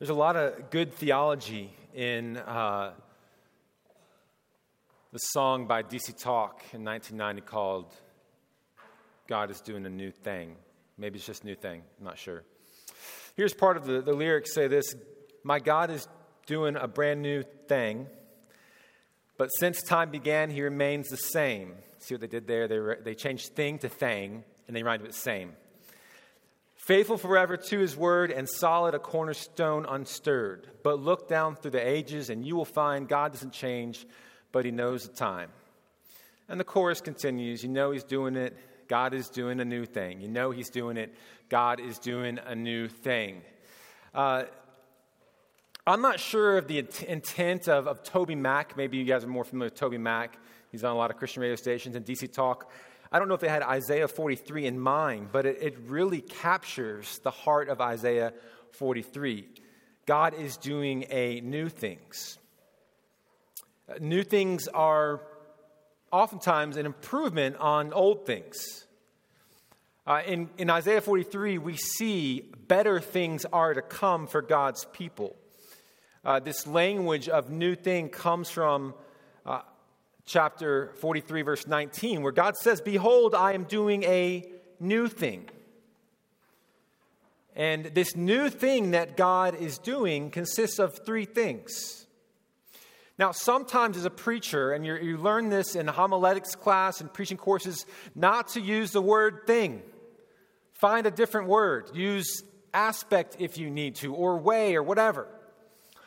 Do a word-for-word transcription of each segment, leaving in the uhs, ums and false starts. There's a lot of good theology in uh, the song by D C Talk in nineteen ninety called God is Doing a New Thing. Maybe it's just New Thing. I'm not sure. Here's part of the, the lyrics say this: my God is doing a brand new thing, but since time began, he remains the same. See what they did there? They re- they changed thing to thang, and they rhymed with same. Faithful forever to his word and solid a cornerstone unstirred. But look down through the ages and you will find God doesn't change, but he knows the time. And the chorus continues. You know he's doing it. God is doing a new thing. You know he's doing it. God is doing a new thing. Uh, I'm not sure of the int- intent of, of Toby Mac. Maybe you guys are more familiar with Toby Mac. He's on a lot of Christian radio stations and D C Talk. I don't know if they had Isaiah forty-three in mind, but it, it really captures the heart of Isaiah forty-three. God is doing a new things. Uh, new things are oftentimes an improvement on old things. Uh, in, in Isaiah forty-three, we see better things are to come for God's people. Uh, this language of new thing comes from uh, chapter forty-three, verse nineteen, where God says, behold, I am doing a new thing. And this new thing that God is doing consists of three things. Now, sometimes as a preacher, and you're, you learn this in homiletics class and preaching courses, not to use the word thing. Find a different word. Use aspect if you need to, or way, or whatever.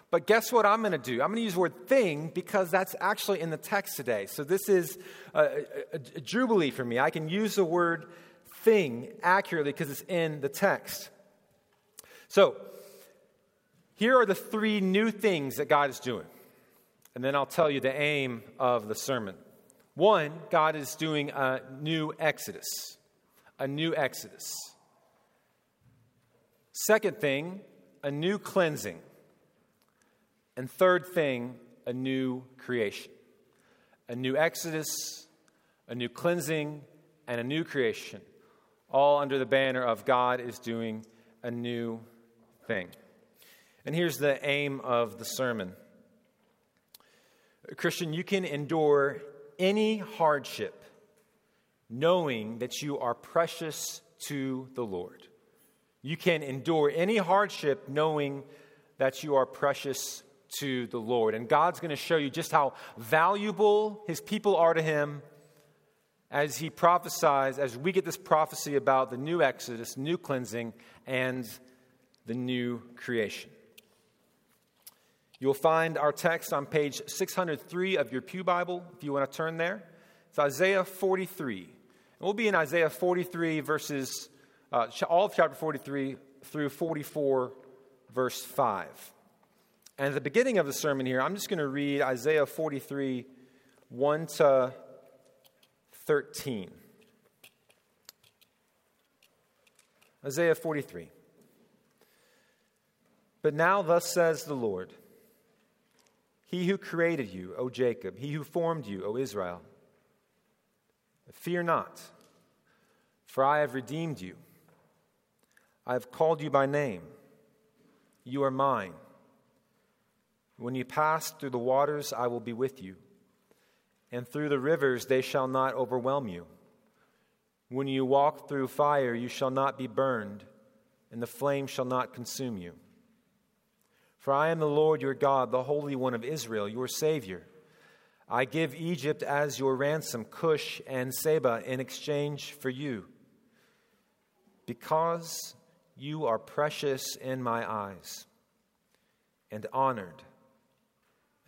But guess what I'm going to do? I'm going to use the word thing because that's actually in the text today. So this is a, a, a jubilee for me. I can use the word thing accurately because it's in the text. So here are the three new things that God is doing. And then I'll tell you the aim of the sermon. One, God is doing a new exodus. A new exodus. Second thing, a new cleansing. And third thing, a new creation. A new exodus, a new cleansing, and a new creation. All under the banner of God is doing a new thing. And here's the aim of the sermon. Christian, you can endure any hardship knowing that you are precious to the Lord. You can endure any hardship knowing that you are precious to the Lord. And God's going to show you just how valuable his people are to him as he prophesies, as we get this prophecy about the new exodus, new cleansing, and the new creation. You'll find our text on page six hundred three of your pew Bible, if you want to turn there. It's Isaiah forty-three. And we'll be in Isaiah forty-three, verses, uh, all of chapter forty-three through forty-four, verse five. And at the beginning of the sermon here, I'm just going to read Isaiah forty-three, one to thirteen. Isaiah forty-three. But now thus says the Lord, he who created you, O Jacob, he who formed you, O Israel, fear not, for I have redeemed you. I have called you by name. You are mine. When you pass through the waters, I will be with you, and through the rivers they shall not overwhelm you. When you walk through fire, you shall not be burned, and the flame shall not consume you. For I am the Lord your God, the Holy One of Israel, your Savior. I give Egypt as your ransom, Cush and Seba in exchange for you, because you are precious in my eyes and honored.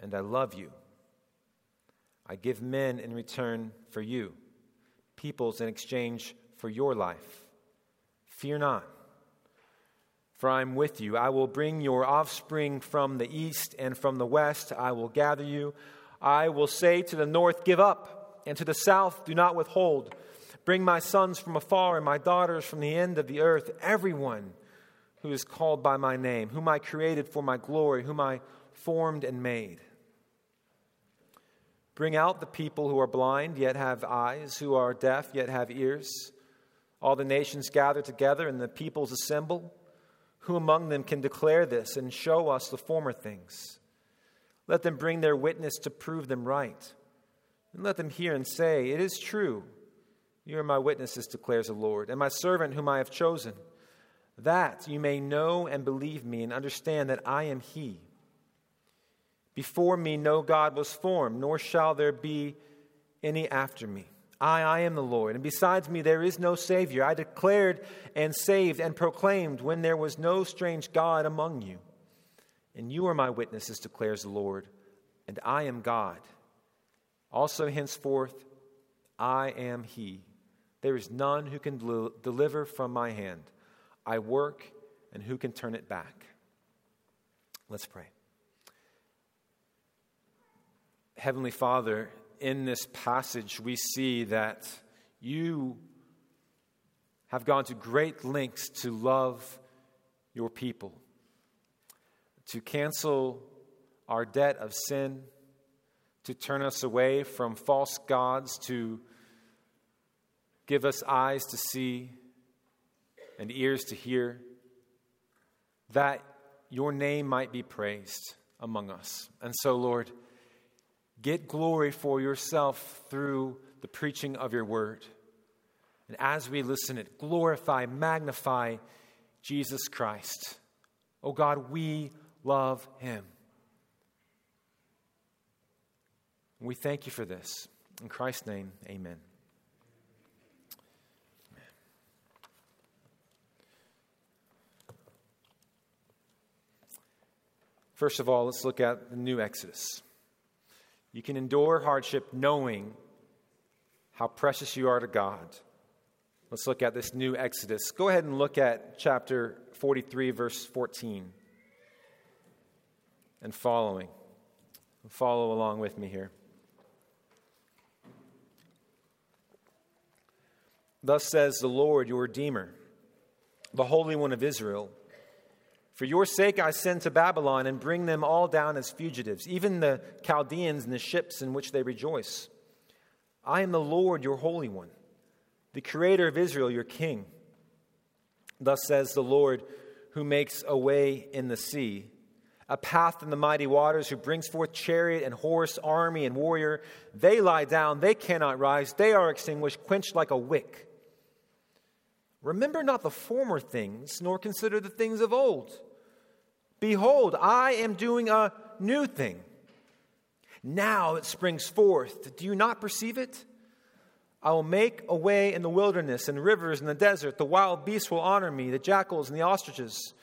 And I love you. I give men in return for you, peoples in exchange for your life. Fear not, for I am with you. I will bring your offspring from the east and from the west. I will gather you. I will say to the north, give up, and to the south, do not withhold. Bring my sons from afar and my daughters from the end of the earth, everyone who is called by my name, whom I created for my glory, whom I formed and made. Bring out the people who are blind, yet have eyes, who are deaf, yet have ears. All the nations gather together, and the peoples assemble. Who among them can declare this and show us the former things? Let them bring their witness to prove them right. And let them hear and say, it is true. You are my witnesses, declares the Lord, and my servant whom I have chosen, that you may know and believe me and understand that I am he. Before me no God was formed, nor shall there be any after me. I, I am the Lord, and besides me there is no Savior. I declared and saved and proclaimed when there was no strange God among you. And you are my witnesses, declares the Lord, and I am God. Also henceforth, I am he. There is none who can del- deliver from my hand. I work, and who can turn it back? Let's pray. Heavenly Father, in this passage, we see that you have gone to great lengths to love your people, to cancel our debt of sin, to turn us away from false gods, to give us eyes to see and ears to hear, that your name might be praised among us. And so, Lord, get glory for yourself through the preaching of your word. And as we listen it, glorify, magnify Jesus Christ. Oh God, we love him. We thank you for this. In Christ's name, amen. First of all, let's look at the new Exodus. You can endure hardship knowing how precious you are to God. Let's look at this new Exodus. Go ahead and look at chapter forty-three, verse fourteen and following. Follow along with me here. Thus says the Lord, your Redeemer, the Holy One of Israel. For your sake I send to Babylon and bring them all down as fugitives, even the Chaldeans and the ships in which they rejoice. I am the Lord, your Holy One, the Creator of Israel, your King. Thus says the Lord, who makes a way in the sea, a path in the mighty waters, who brings forth chariot and horse, army and warrior. They lie down, they cannot rise, they are extinguished, quenched like a wick. Remember not the former things, nor consider the things of old. Behold, I am doing a new thing. Now it springs forth. Do you not perceive it? I will make a way in the wilderness and rivers in the desert. The wild beasts will honor me, the jackals and the ostriches.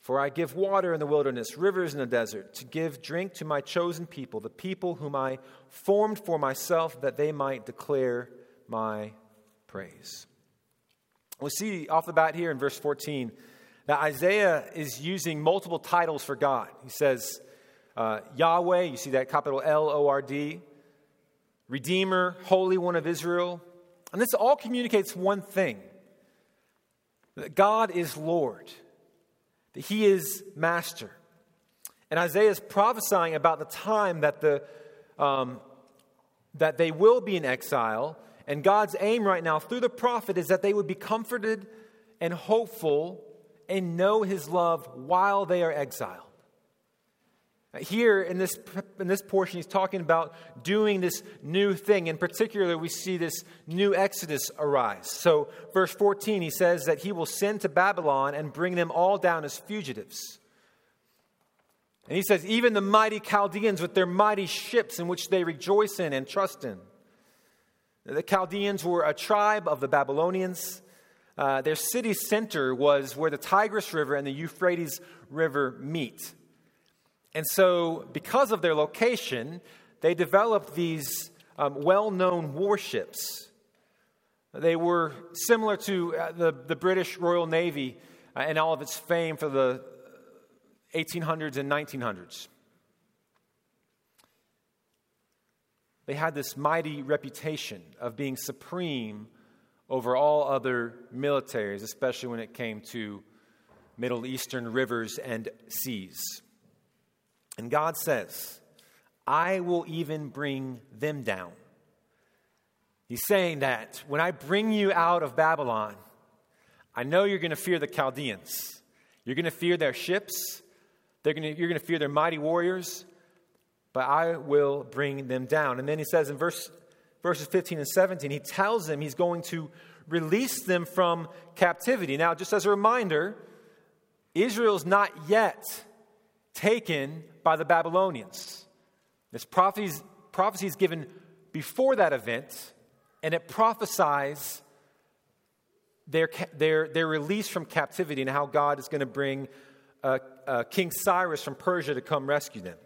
For I give water in the wilderness, rivers in the desert, to give drink to my chosen people, the people whom I formed for myself, that they might declare my praise. We see off the bat here in verse fourteen that Isaiah is using multiple titles for God. He says, uh, Yahweh, you see that capital L O R D, Redeemer, Holy One of Israel. And this all communicates one thing, that God is Lord, that he is Master. And Isaiah is prophesying about the time that, the, um, that they will be in exile. And God's aim right now through the prophet is that they would be comforted and hopeful and know his love while they are exiled. Here in this, in this portion, he's talking about doing this new thing. In particular, we see this new Exodus arise. So verse fourteen, he says that he will send to Babylon and bring them all down as fugitives. And he says, even the mighty Chaldeans with their mighty ships in which they rejoice in and trust in. The Chaldeans were a tribe of the Babylonians. Uh, their city center was where the Tigris River and the Euphrates River meet. And so because of their location, they developed these um, well-known warships. They were similar to uh, the, the British Royal Navy uh, and all of its fame for the eighteen hundreds and nineteen hundreds. They had this mighty reputation of being supreme over all other militaries, especially when it came to Middle Eastern rivers and seas. And God says, I will even bring them down. He's saying that when I bring you out of Babylon, I know you're going to fear the Chaldeans. You're going to fear their ships. They're going to, you're going to fear their mighty warriors. But I will bring them down. And then he says in verse verses fifteen and seventeen, he tells them he's going to release them from captivity. Now, just as a reminder, Israel's not yet taken by the Babylonians. This prophecy is given before that event, and it prophesies their, their, their release from captivity and how God is going to bring uh, uh, King Cyrus from Persia to come rescue them.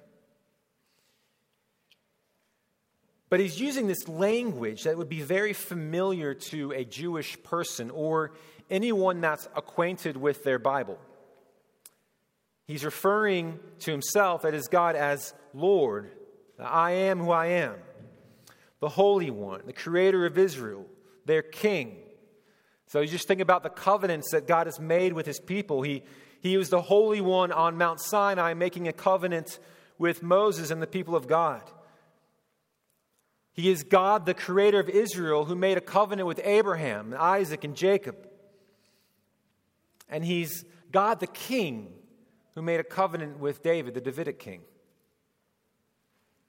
But he's using this language that would be very familiar to a Jewish person or anyone that's acquainted with their Bible. He's referring to himself, that is God, as Lord. I am who I am, the Holy One, the Creator of Israel, their King. So you just think about the covenants that God has made with his people. He, he was the Holy One on Mount Sinai making a covenant with Moses and the people of God. He is God, the Creator of Israel, who made a covenant with Abraham, and Isaac, and Jacob. And he's God, the King, who made a covenant with David, the Davidic king.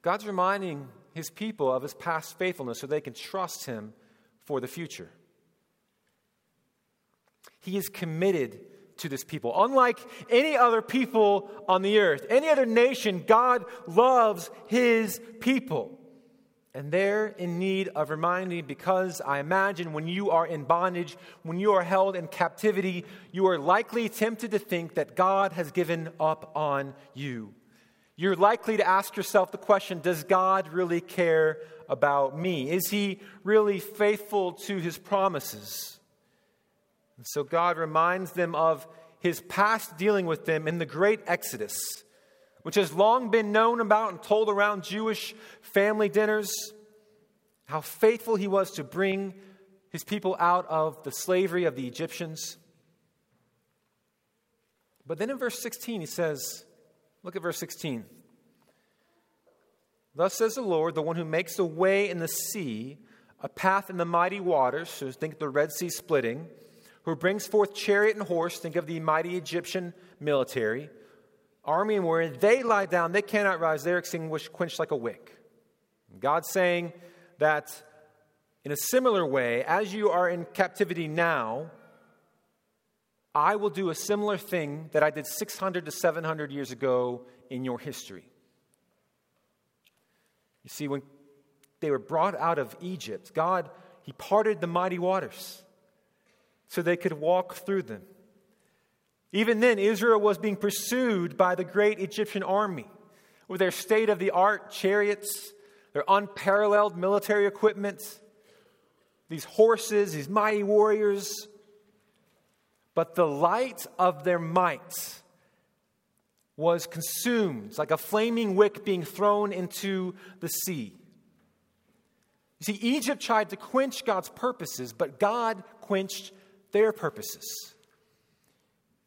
God's reminding his people of his past faithfulness so they can trust him for the future. He is committed to this people. Unlike any other people on the earth, any other nation, God loves his people. And they're in need of reminding, because I imagine when you are in bondage, when you are held in captivity, you are likely tempted to think that God has given up on you. You're likely to ask yourself the question, does God really care about me? Is he really faithful to his promises? And so God reminds them of his past dealing with them in the great Exodus, which has long been known about and told around Jewish family dinners, how faithful he was to bring his people out of the slavery of the Egyptians. But then in verse sixteen, he says, look at verse sixteen. Thus says the Lord, the one who makes a way in the sea, a path in the mighty waters, so think of the Red Sea splitting, who brings forth chariot and horse, think of the mighty Egyptian military, army and warrior, they lie down, they cannot rise, they're extinguished, quenched like a wick. God's saying that in a similar way, as you are in captivity now, I will do a similar thing that I did six hundred to seven hundred years ago in your history. You see, when they were brought out of Egypt, God, he parted the mighty waters so they could walk through them. Even then, Israel was being pursued by the great Egyptian army with their state-of-the-art chariots, their unparalleled military equipment, these horses, these mighty warriors. But the light of their might was consumed, like a flaming wick being thrown into the sea. You see, Egypt tried to quench God's purposes, but God quenched their purposes.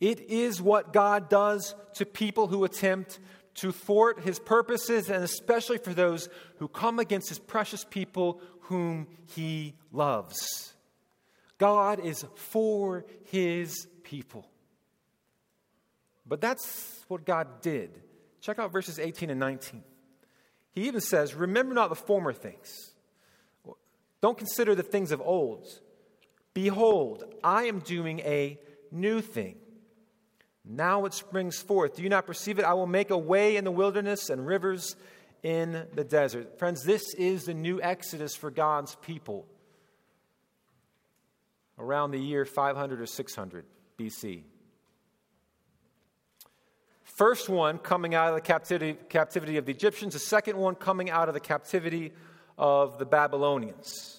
It is what God does to people who attempt to thwart his purposes, and especially for those who come against his precious people whom he loves. God is for his people. But that's what God did. Check out verses eighteen and nineteen. He even says, remember not the former things. Don't consider the things of old. Behold, I am doing a new thing. Now it springs forth. Do you not perceive it? I will make a way in the wilderness and rivers in the desert. Friends, this is the new Exodus for God's people around the year five hundred or six hundred B C. First one coming out of the captivity, captivity of the Egyptians. The second one coming out of the captivity of the Babylonians.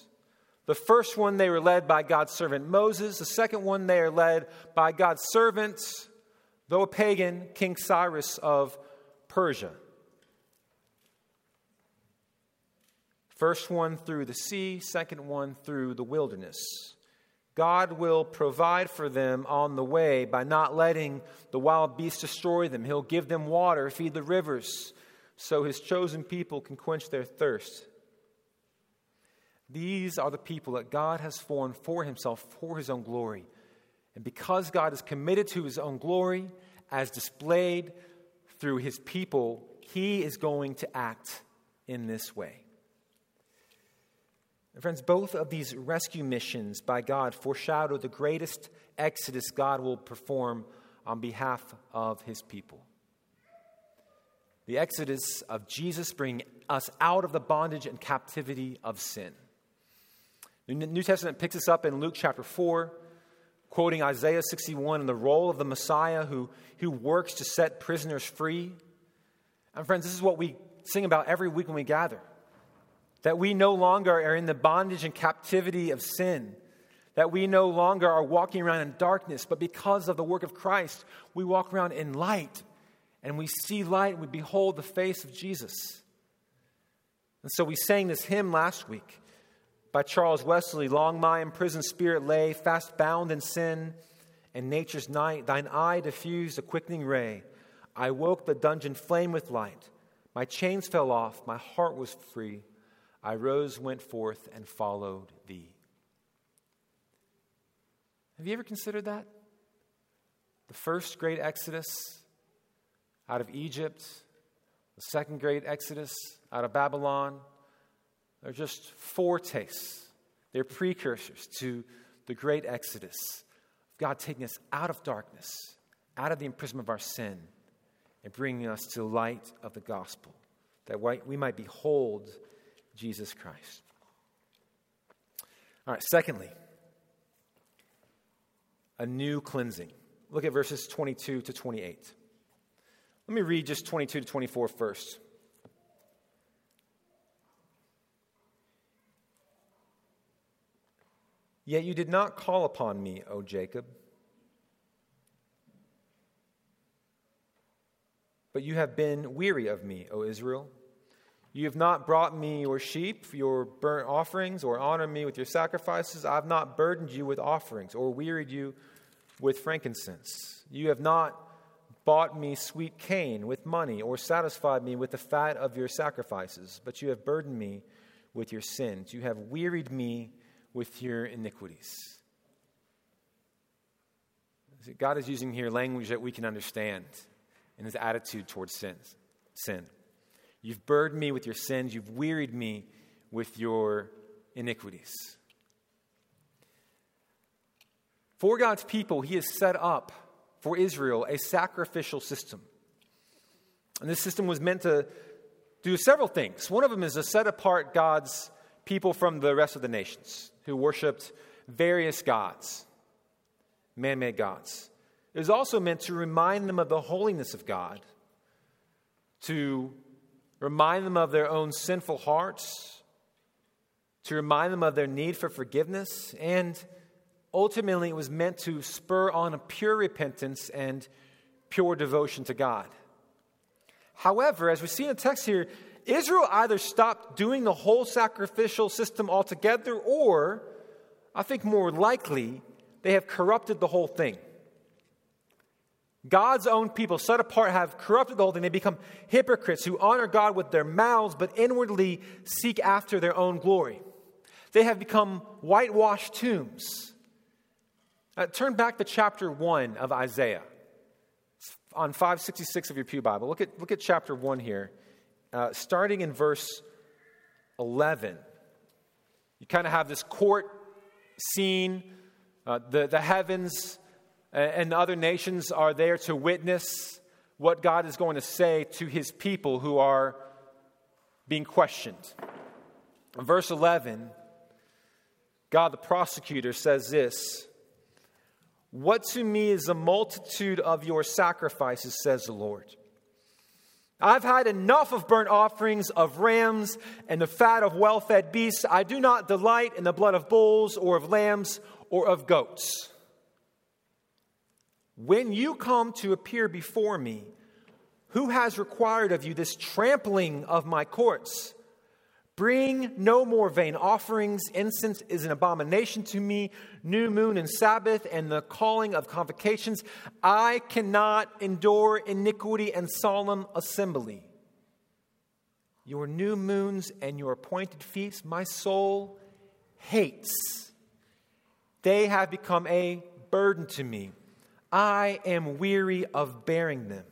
The first one, they were led by God's servant Moses. The second one, they are led by God's servants, though a pagan, King Cyrus of Persia. First one through the sea, second one through the wilderness. God will provide for them on the way by not letting the wild beasts destroy them. He'll give them water, feed the rivers, so his chosen people can quench their thirst. These are the people that God has formed for himself, for his own glory. And because God is committed to his own glory, as displayed through his people, he is going to act in this way. And friends, both of these rescue missions by God foreshadow the greatest exodus God will perform on behalf of his people. The exodus of Jesus bringing us out of the bondage and captivity of sin. The New Testament picks us up in Luke chapter four, quoting Isaiah sixty-one and the role of the Messiah who, who works to set prisoners free. And friends, this is what we sing about every week when we gather. That we no longer are in the bondage and captivity of sin. That we no longer are walking around in darkness, but because of the work of Christ, we walk around in light, and we see light, and we behold the face of Jesus. And so we sang this hymn last week by Charles Wesley, long my imprisoned spirit lay, fast bound in sin and nature's night. Thine eye diffused a quickening ray. I woke the dungeon flame with light. My chains fell off, my heart was free. I rose, went forth, and followed thee. Have you ever considered that? The first great exodus out of Egypt, the second great exodus out of Babylon, they're just foretastes. They're precursors to the great exodus of God taking us out of darkness, out of the imprisonment of our sin, and bringing us to the light of the gospel, that we might behold Jesus Christ. All right, secondly, a new cleansing. Look at verses twenty-two to twenty-eight. Let me read just twenty-two to twenty-four first. Yet you did not call upon me, O Jacob, but you have been weary of me, O Israel. You have not brought me your sheep, your burnt offerings, or honored me with your sacrifices. I have not burdened you with offerings or wearied you with frankincense. You have not bought me sweet cane with money or satisfied me with the fat of your sacrifices, but you have burdened me with your sins. You have wearied me with your iniquities. God is using here language that we can understand in his attitude towards sin. Sin. You've burdened me with your sins. You've wearied me with your iniquities. For God's people, he has set up for Israel a sacrificial system. And this system was meant to do several things. One of them is to set apart God's people from the rest of the nations who worshipped various gods, man-made gods. It was also meant to remind them of the holiness of God, to remind them of their own sinful hearts, to remind them of their need for forgiveness, and ultimately it was meant to spur on a pure repentance and pure devotion to God. However, as we see in the text here, Israel either stopped doing the whole sacrificial system altogether, or, I think more likely, they have corrupted the whole thing. God's own people set apart have corrupted the whole thing. They become hypocrites who honor God with their mouths but inwardly seek after their own glory. They have become whitewashed tombs. Uh, turn back to chapter one of Isaiah. It's on five sixty-six of your pew Bible. Look at, look at chapter one here. Uh, starting in verse eleven. You kind of have this court scene. Uh, the, the heavens and the other nations are there to witness what God is going to say to his people who are being questioned. In verse eleven, God the prosecutor says this, "What to me is the multitude of your sacrifices, says the Lord. I've had enough of burnt offerings, of rams, and the fat of well-fed beasts. I do not delight in the blood of bulls or of lambs or of goats. When you come to appear before me, who has required of you this trampling of my courts? Bring no more vain offerings. Incense is an abomination to me. New moon and Sabbath and the calling of convocations. I cannot endure iniquity and solemn assembly. Your new moons and your appointed feasts, my soul hates. They have become a burden to me. I am weary of bearing them.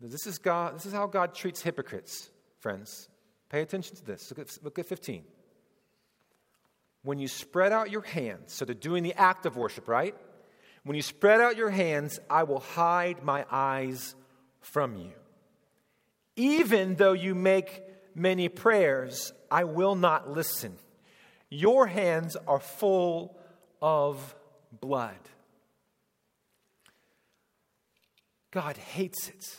This is God. This is how God treats hypocrites, friends. Pay attention to this. Look at, look at fifteen. When you spread out your hands, so they're doing the act of worship, right? When you spread out your hands, I will hide my eyes from you. Even though you make many prayers, I will not listen. Your hands are full of blood. God hates it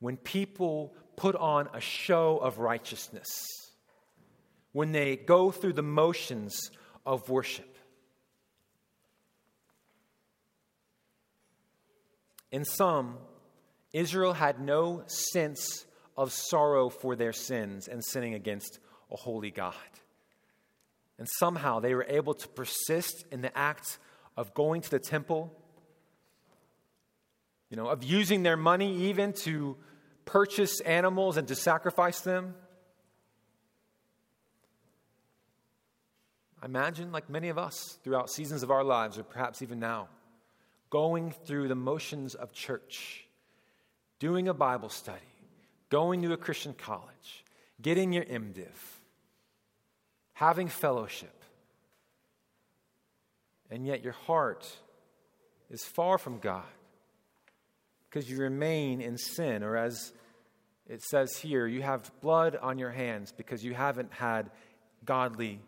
when people put on a show of righteousness, when they go through the motions of worship. In sum, Israel had no sense of sorrow for their sins and sinning against a holy God. And somehow they were able to persist in the act of going to the temple, you know, of using their money even to purchase animals and to sacrifice them. I imagine, like many of us throughout seasons of our lives, or perhaps even now, going through the motions of church, doing a Bible study, going to a Christian college, getting your MDiv, having fellowship, and yet your heart is far from God, because you remain in sin, or as it says here, you have blood on your hands because you haven't had godly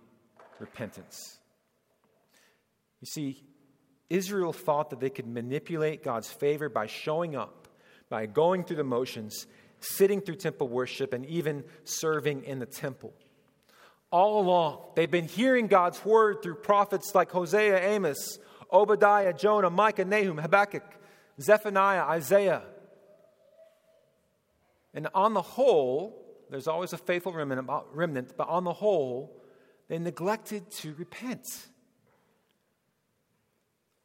repentance. You see, Israel thought that they could manipulate God's favor by showing up, by going through the motions, sitting through temple worship, and even serving in the temple. All along, they've been hearing God's word through prophets like Hosea, Amos, Obadiah, Jonah, Micah, Nahum, Habakkuk, Zephaniah, Isaiah. And on the whole, there's always a faithful remnant, but on the whole, they neglected to repent.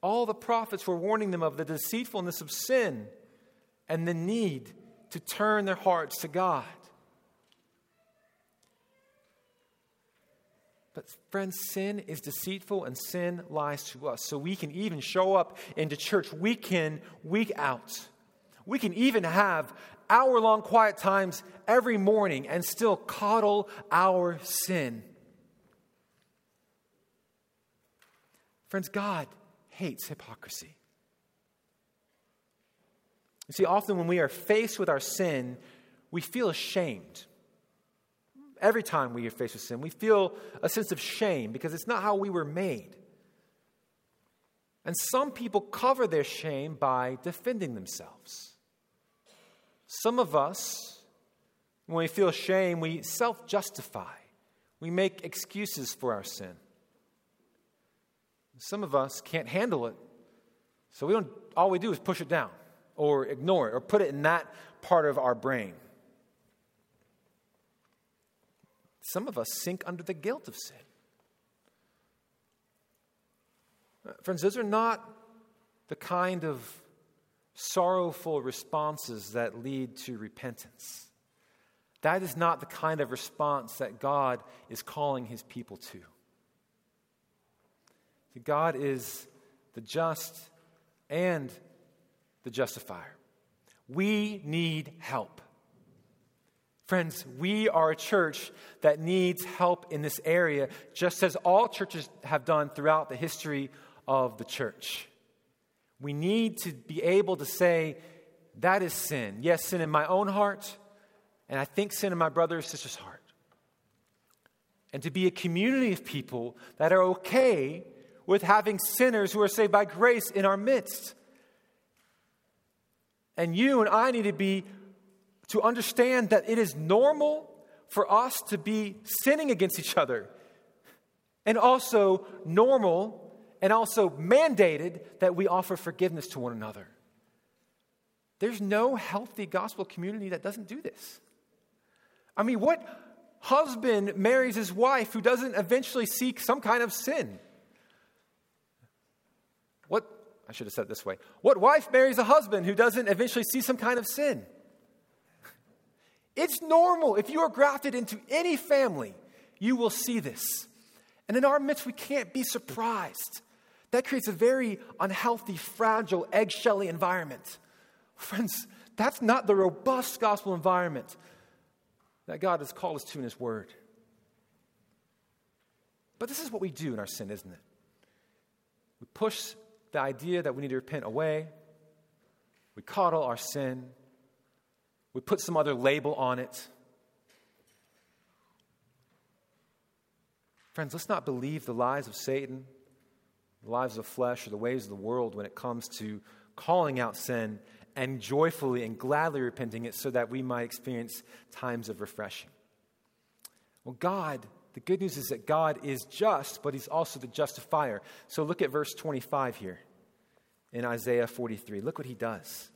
All the prophets were warning them of the deceitfulness of sin and the need to turn their hearts to God. But friends, sin is deceitful and sin lies to us. So we can even show up into church week in, week out. We can even have hour-long quiet times every morning and still coddle our sin. Friends, God hates hypocrisy. You see, often when we are faced with our sin, we feel ashamed. Every time we are faced with sin, we feel a sense of shame because it's not how we were made. And some people cover their shame by defending themselves. Some of us, when we feel shame, we self-justify. We make excuses for our sin. Some of us can't handle it, so we don't. All we do is push it down or ignore it or put it in that part of our brain. Some of us sink under the guilt of sin. Friends, those are not the kind of sorrowful responses that lead to repentance. That is not the kind of response that God is calling his people to. God is the just and the justifier. We need help. Friends, we are a church that needs help in this area, just as all churches have done throughout the history of the church. We need to be able to say, that is sin. Yes, sin in my own heart, and I think sin in my brother or sister's heart. And to be a community of people that are okay with having sinners who are saved by grace in our midst. And you and I need to be to understand that it is normal for us to be sinning against each other, and also normal and also mandated that we offer forgiveness to one another. There's no healthy gospel community that doesn't do this. I mean, what husband marries his wife who doesn't eventually seek some kind of sin? What, I should have said it this way. What wife marries a husband who doesn't eventually see some kind of sin? It's normal. If you are grafted into any family, you will see this. And in our midst, we can't be surprised. That creates a very unhealthy, fragile, eggshelly environment. Friends, that's not the robust gospel environment that God has called us to in his word. But this is what we do in our sin, isn't it? We push the idea that we need to repent away. We coddle our sin. We put some other label on it. Friends, let's not believe the lies of Satan, the lies of flesh, or the ways of the world when it comes to calling out sin and joyfully and gladly repenting it so that we might experience times of refreshing. Well, God, the good news is that God is just, but he's also the justifier. So look at verse twenty-five here in Isaiah forty-three. Look what he does.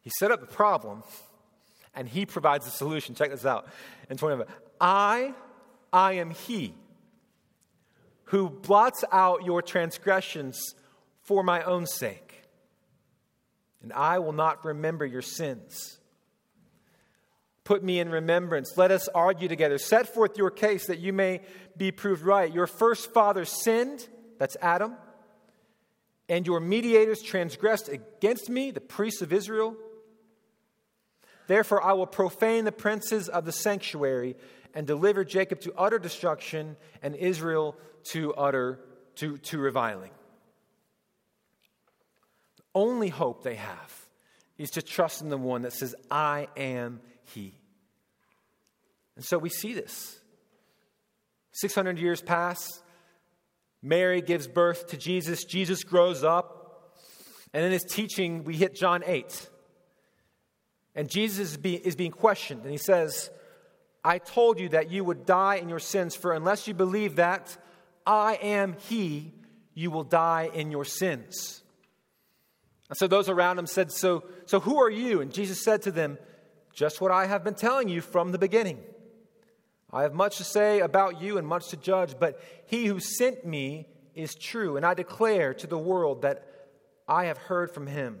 He set up a problem, and he provides a solution. Check this out. In twenty-five, I, I am he who blots out your transgressions for my own sake, and I will not remember your sins. Put me in remembrance. Let us argue together. Set forth your case that you may be proved right. Your first father sinned, that's Adam, and your mediators transgressed against me, the priests of Israel. Therefore, I will profane the princes of the sanctuary and deliver Jacob to utter destruction and Israel to utter to, to reviling. The only hope they have is to trust in the one that says, I am he. And so we see this. six hundred years pass. Mary gives birth to Jesus. Jesus grows up. And in his teaching, we hit John eight. And Jesus is being, is being questioned. And he says, I told you that you would die in your sins, for unless you believe that I am he, you will die in your sins. And so those around him said, so, so who are you? And Jesus said to them, just what I have been telling you from the beginning. I have much to say about you and much to judge, but he who sent me is true, and I declare to the world that I have heard from him.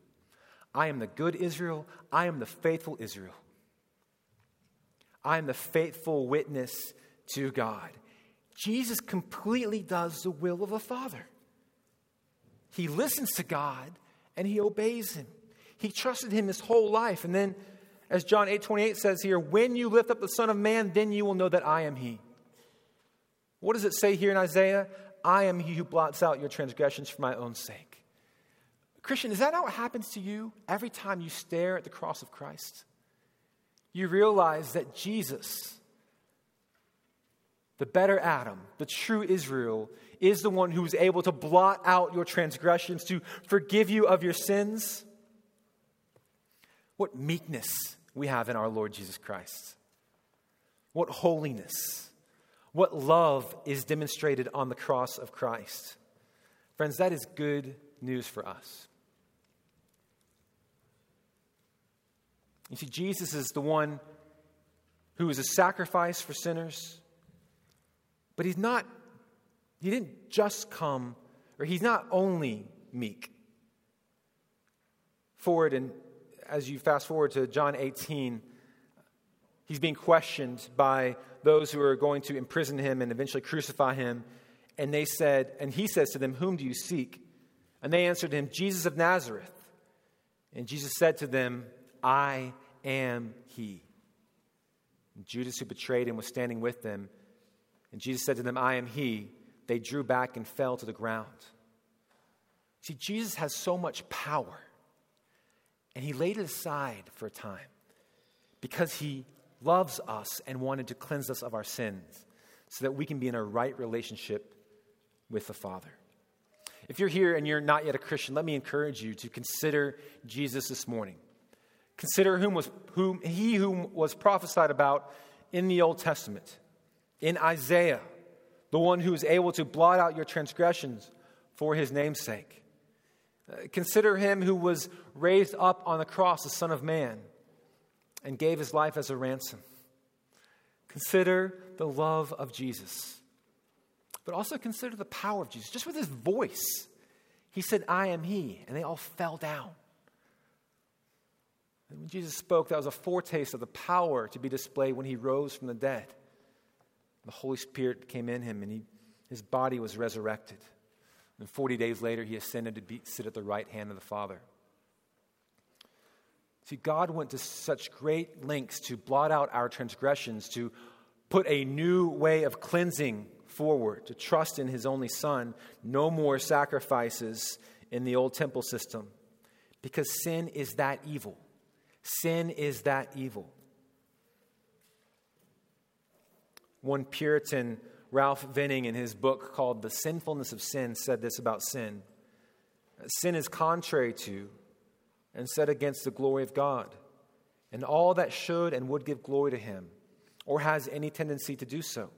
I am the good Israel. I am the faithful Israel. I am the faithful witness to God. Jesus completely does the will of the Father. He listens to God and he obeys him. He trusted him his whole life. And then, as John eight twenty-eight says here, when you lift up the Son of Man, then you will know that I am he. What does it say here in Isaiah? I am he who blots out your transgressions for my own sake. Christian, is that how it happens to you every time you stare at the cross of Christ? You realize that Jesus, the better Adam, the true Israel, is the one who is able to blot out your transgressions, to forgive you of your sins. What meekness we have in our Lord Jesus Christ. What holiness. What love is demonstrated on the cross of Christ. Friends, that is good news for us. You see, Jesus is the one who is a sacrifice for sinners, but he's not, he didn't just come, or he's not only meek. Forward, and as you fast forward to John eighteen, he's being questioned by those who are going to imprison him and eventually crucify him. And they said, and he says to them, whom do you seek? And they answered him, Jesus of Nazareth. And Jesus said to them, I am he. And Judas, who betrayed him, was standing with them. And Jesus said to them, I am he. They drew back and fell to the ground. See, Jesus has so much power. And he laid it aside for a time because he loves us and wanted to cleanse us of our sins so that we can be in a right relationship with the Father. If you're here and you're not yet a Christian, let me encourage you to consider Jesus this morning. Consider whom was whom he whom was prophesied about in the Old Testament, in Isaiah, the one who is able to blot out your transgressions for his name's sake. Consider him who was raised up on the cross, the Son of Man, and gave his life as a ransom. Consider the love of Jesus. But also consider the power of Jesus. Just with his voice, he said, I am he. And they all fell down. And when Jesus spoke, that was a foretaste of the power to be displayed when he rose from the dead. The Holy Spirit came in him, and he, his body was resurrected. And forty days later, he ascended to be, sit at the right hand of the Father. See, God went to such great lengths to blot out our transgressions, to put a new way of cleansing forward, to trust in his only Son. No more sacrifices in the old temple system, because sin is that evil. Sin is that evil. One Puritan, Ralph Venning, in his book called The Sinfulness of Sin, said this about sin. Sin is contrary to and set against the glory of God and all that should and would give glory to him or has any tendency to do so.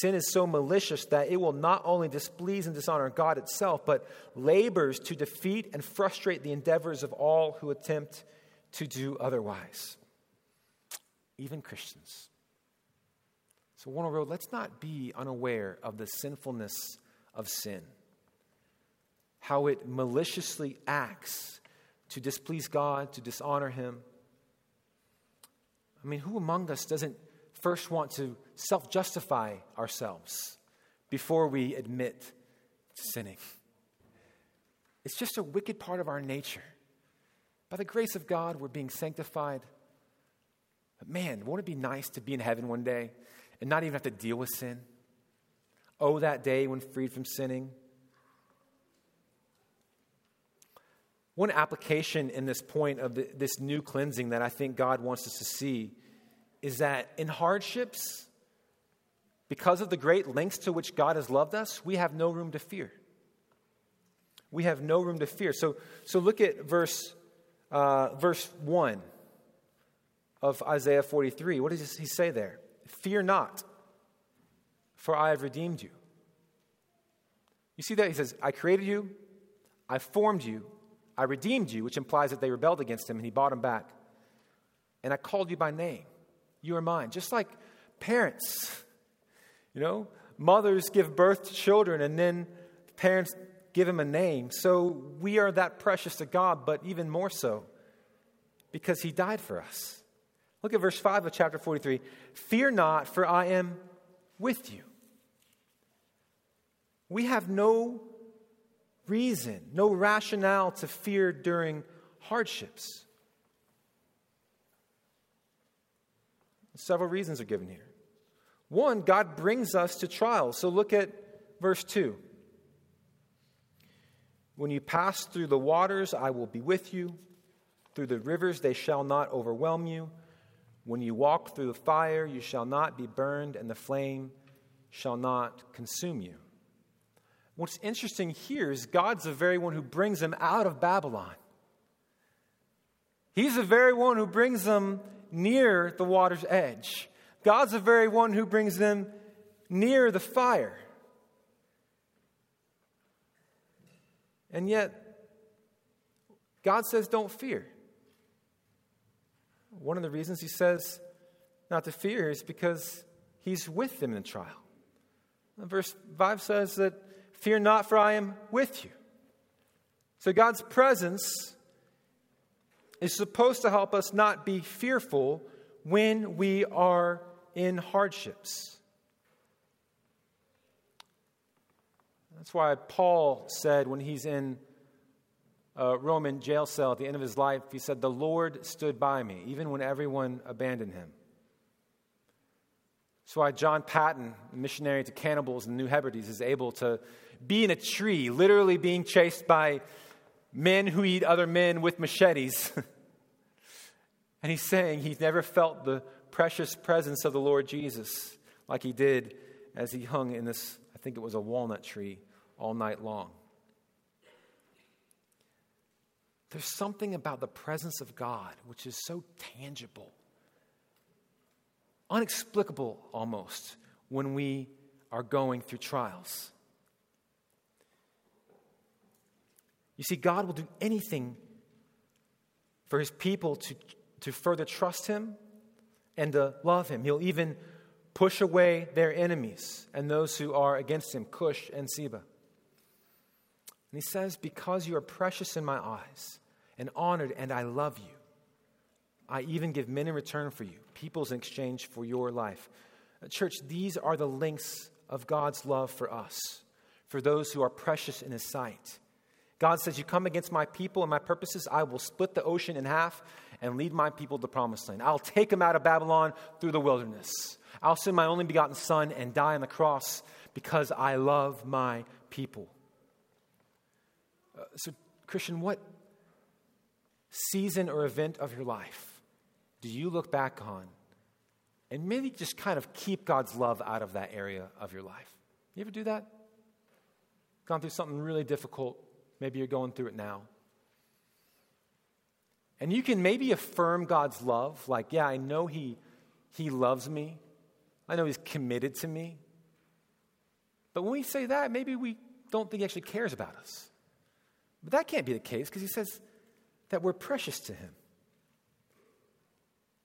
Sin is so malicious that it will not only displease and dishonor God itself, but labors to defeat and frustrate the endeavors of all who attempt to do otherwise, even Christians. So, Warner Road, let's not be unaware of the sinfulness of sin, how it maliciously acts to displease God, to dishonor him. I mean, who among us doesn't first want to self-justify ourselves before we admit to sinning? It's just a wicked part of our nature. By the grace of God, we're being sanctified. But man, won't it be nice to be in heaven one day and not even have to deal with sin? Oh, that day when freed from sinning. One application in this point of the, this new cleansing that I think God wants us to see is that in hardships, because of the great lengths to which God has loved us, we have no room to fear. We have no room to fear. So, so look at verse uh, verse one of Isaiah forty-three. What does he say there? Fear not, for I have redeemed you. You see that? He says, I created you, I formed you, I redeemed you, which implies that they rebelled against him and he bought them back. And I called you by name. You are mine. Just like parents, you know, mothers give birth to children and then parents give them a name. So we are that precious to God, but even more so because he died for us. Look at verse five of chapter forty-three. Fear not, for I am with you. We have no reason, no rationale to fear during hardships. Several reasons are given here. One, God brings us to trials. So look at verse two. When you pass through the waters, I will be with you. Through the rivers, they shall not overwhelm you. When you walk through the fire, you shall not be burned, and the flame shall not consume you. What's interesting here is God's the very one who brings them out of Babylon. He's the very one who brings them near the water's edge. God's the very one who brings them near the fire. And yet, God says, don't fear. One of the reasons he says not to fear is because he's with them in the trial. Verse five says that, fear not, for I am with you. So God's presence is supposed to help us not be fearful when we are in hardships. That's why Paul said when he's in a Roman jail cell at the end of his life, he said, the Lord stood by me, even when everyone abandoned him. That's why John Patton, missionary to cannibals in the New Hebrides, is able to be in a tree, literally being chased by men who eat other men with machetes. And he's saying he's never felt the precious presence of the Lord Jesus like he did as he hung in this, I think it was a walnut tree, all night long. There's something about the presence of God which is so tangible, inexplicable almost, when we are going through trials. You see, God will do anything for his people to, to further trust him and to love him. He'll even push away their enemies and those who are against him, Cush and Seba. And he says, because you are precious in my eyes and honored, and I love you, I even give men in return for you, peoples in exchange for your life. Church, these are the links of God's love for us, for those who are precious in his sight. God says, you come against my people and my purposes, I will split the ocean in half and lead my people to the promised land. I'll take them out of Babylon through the wilderness. I'll send my only begotten son and die on the cross because I love my people. Uh, so, Christian, what season or event of your life do you look back on and maybe just kind of keep God's love out of that area of your life? You ever do that? Gone through something really difficult. Maybe you're going through it now. And you can maybe affirm God's love. Like, yeah, I know he, he loves me. I know he's committed to me. But when we say that, maybe we don't think he actually cares about us. But that can't be the case, because he says that we're precious to him.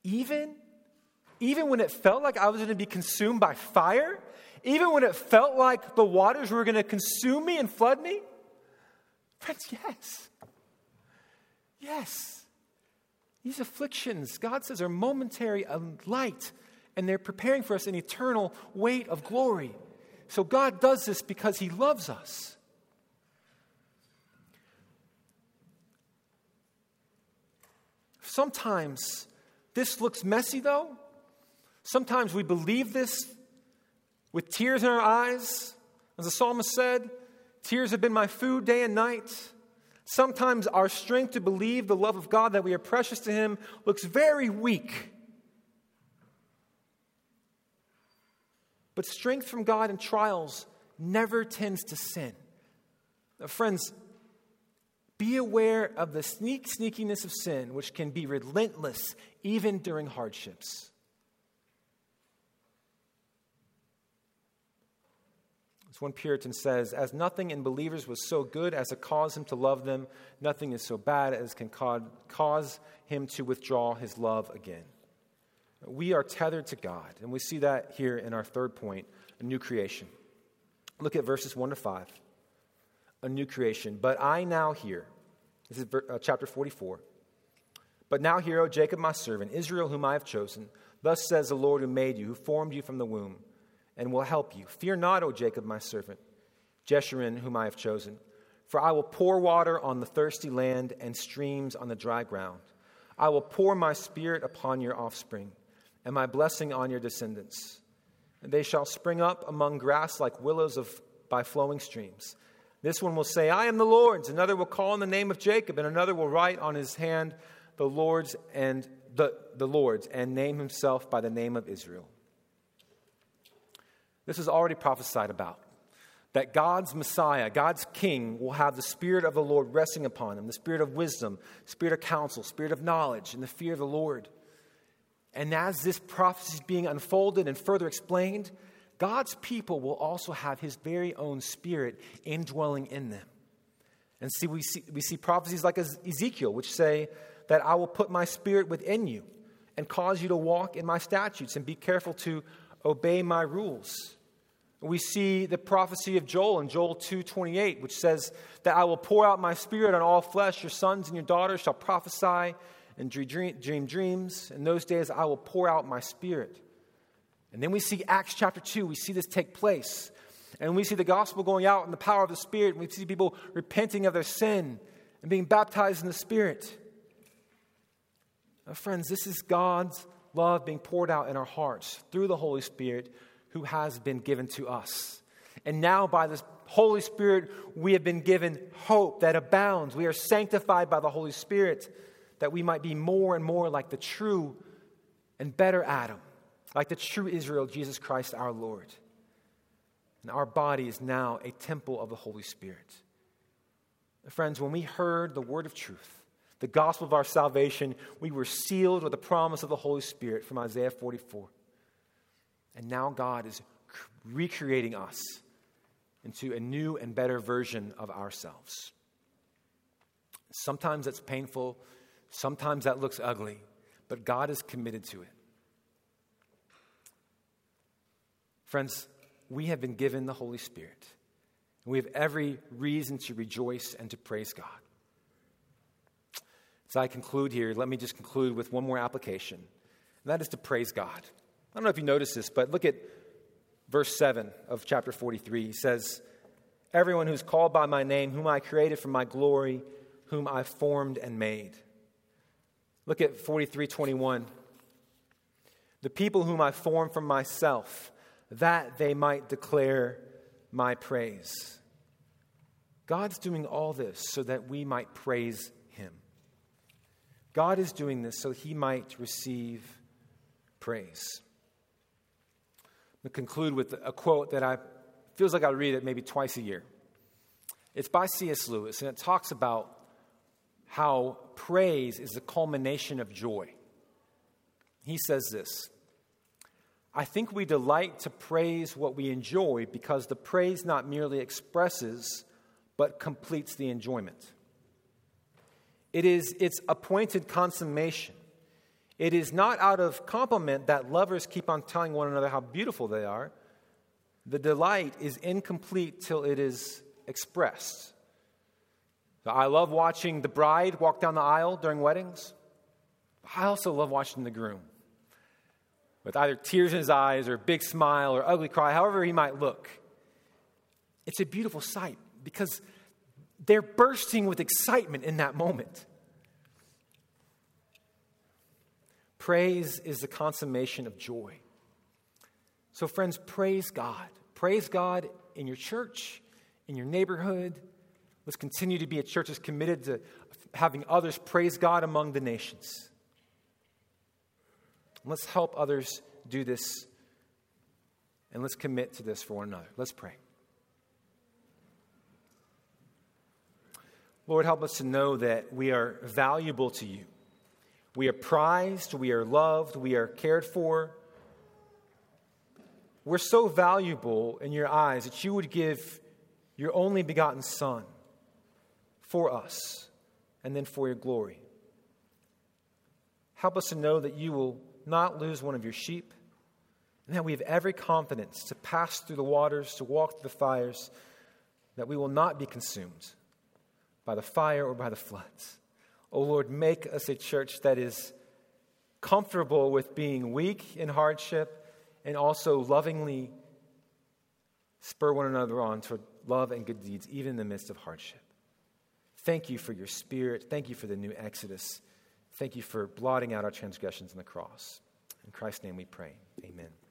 Even, even when it felt like I was going to be consumed by fire, even when it felt like the waters were going to consume me and flood me, friends, yes. Yes. These afflictions, God says, are momentary and light, and they're preparing for us an eternal weight of glory. So God does this because he loves us. Sometimes this looks messy, though. Sometimes we believe this with tears in our eyes. As the psalmist said, tears have been my food day and night. Sometimes our strength to believe the love of God, that we are precious to him, looks very weak. But strength from God in trials never tends to sin. Now, friends, be aware of the sneak sneakiness of sin, which can be relentless even during hardships. As one Puritan says, as nothing in believers was so good as to cause him to love them, nothing is so bad as can cause him to withdraw his love again. We are tethered to God, and we see that here in our third point, a new creation. Look at verses one to five. A new creation. But I now hear, this is chapter forty-four. But now hear, O Jacob, my servant, Israel, whom I have chosen. Thus says the Lord who made you, who formed you from the womb, and will help you. Fear not, O Jacob, my servant, Jeshurun, whom I have chosen. For I will pour water on the thirsty land and streams on the dry ground. I will pour my spirit upon your offspring and my blessing on your descendants. And they shall spring up among grass like willows of by flowing streams. This one will say, I am the Lord's. Another will call on the name of Jacob, and another will write on his hand the Lord's and the, the Lord's and name himself by the name of Israel. This is already prophesied about, that God's Messiah, God's King, will have the Spirit of the Lord resting upon him, the Spirit of wisdom, Spirit of counsel, Spirit of knowledge, and the fear of the Lord. And as this prophecy is being unfolded and further explained, God's people will also have his very own Spirit indwelling in them. And see, we see, we see prophecies like Ezekiel, which say that I will put my Spirit within you and cause you to walk in my statutes and be careful to obey my rules. We see the prophecy of Joel in Joel two twenty-eight, which says that I will pour out my Spirit on all flesh. Your sons and your daughters shall prophesy and dream dreams. In those days, I will pour out my Spirit. And then we see Acts chapter two. We see this take place. And we see the gospel going out in the power of the Spirit. And we see people repenting of their sin and being baptized in the Spirit. Now, friends, this is God's love being poured out in our hearts through the Holy Spirit, who has been given to us. And now by this Holy Spirit, we have been given hope that abounds. We are sanctified by the Holy Spirit, that we might be more and more like the true and better Adam, like the true Israel, Jesus Christ our Lord. And our body is now a temple of the Holy Spirit. Friends, when we heard the word of truth, the gospel of our salvation, we were sealed with the promise of the Holy Spirit from Isaiah forty-four. And now God is recreating us into a new and better version of ourselves. Sometimes that's painful. Sometimes that looks ugly. But God is committed to it. Friends, we have been given the Holy Spirit. And we have every reason to rejoice and to praise God. As I conclude here, let me just conclude with one more application. And that is to praise God. I don't know if you noticed this, but look at verse seven of chapter forty-three. He says, "Everyone who's called by my name, whom I created for my glory, whom I formed and made." Look at forty-three twenty-one. "The people whom I formed for myself, that they might declare my praise." God's doing all this so that we might praise him. God is doing this so he might receive praise. I'm going to conclude with a quote that I feels like I read it maybe twice a year. It's by C S Lewis, and it talks about how praise is the culmination of joy. He says this: "I think we delight to praise what we enjoy because the praise not merely expresses, but completes the enjoyment. It is its appointed consummation. It is not out of compliment that lovers keep on telling one another how beautiful they are. The delight is incomplete till it is expressed. I love watching the bride walk down the aisle during weddings. I also love watching the groom with either tears in his eyes or a big smile or ugly cry, however he might look. It's a beautiful sight because they're bursting with excitement in that moment." Praise is the consummation of joy. So friends, praise God. Praise God in your church, in your neighborhood. Let's continue to be a church that's committed to having others praise God among the nations. Let's help others do this, and let's commit to this for one another. Let's pray. Lord, help us to know that we are valuable to you. We are prized, we are loved, we are cared for. We're so valuable in your eyes that you would give your only begotten Son for us, and then for your glory. Help us to know that you will not lose one of your sheep, and that we have every confidence to pass through the waters, to walk through the fires, that we will not be consumed by the fire or by the floods. Oh Lord, make us a church that is comfortable with being weak in hardship, and also lovingly spur one another on to love and good deeds, even in the midst of hardship. Thank you for your Spirit. Thank you for the new Exodus. Thank you for blotting out our transgressions on the cross. In Christ's name we pray. Amen.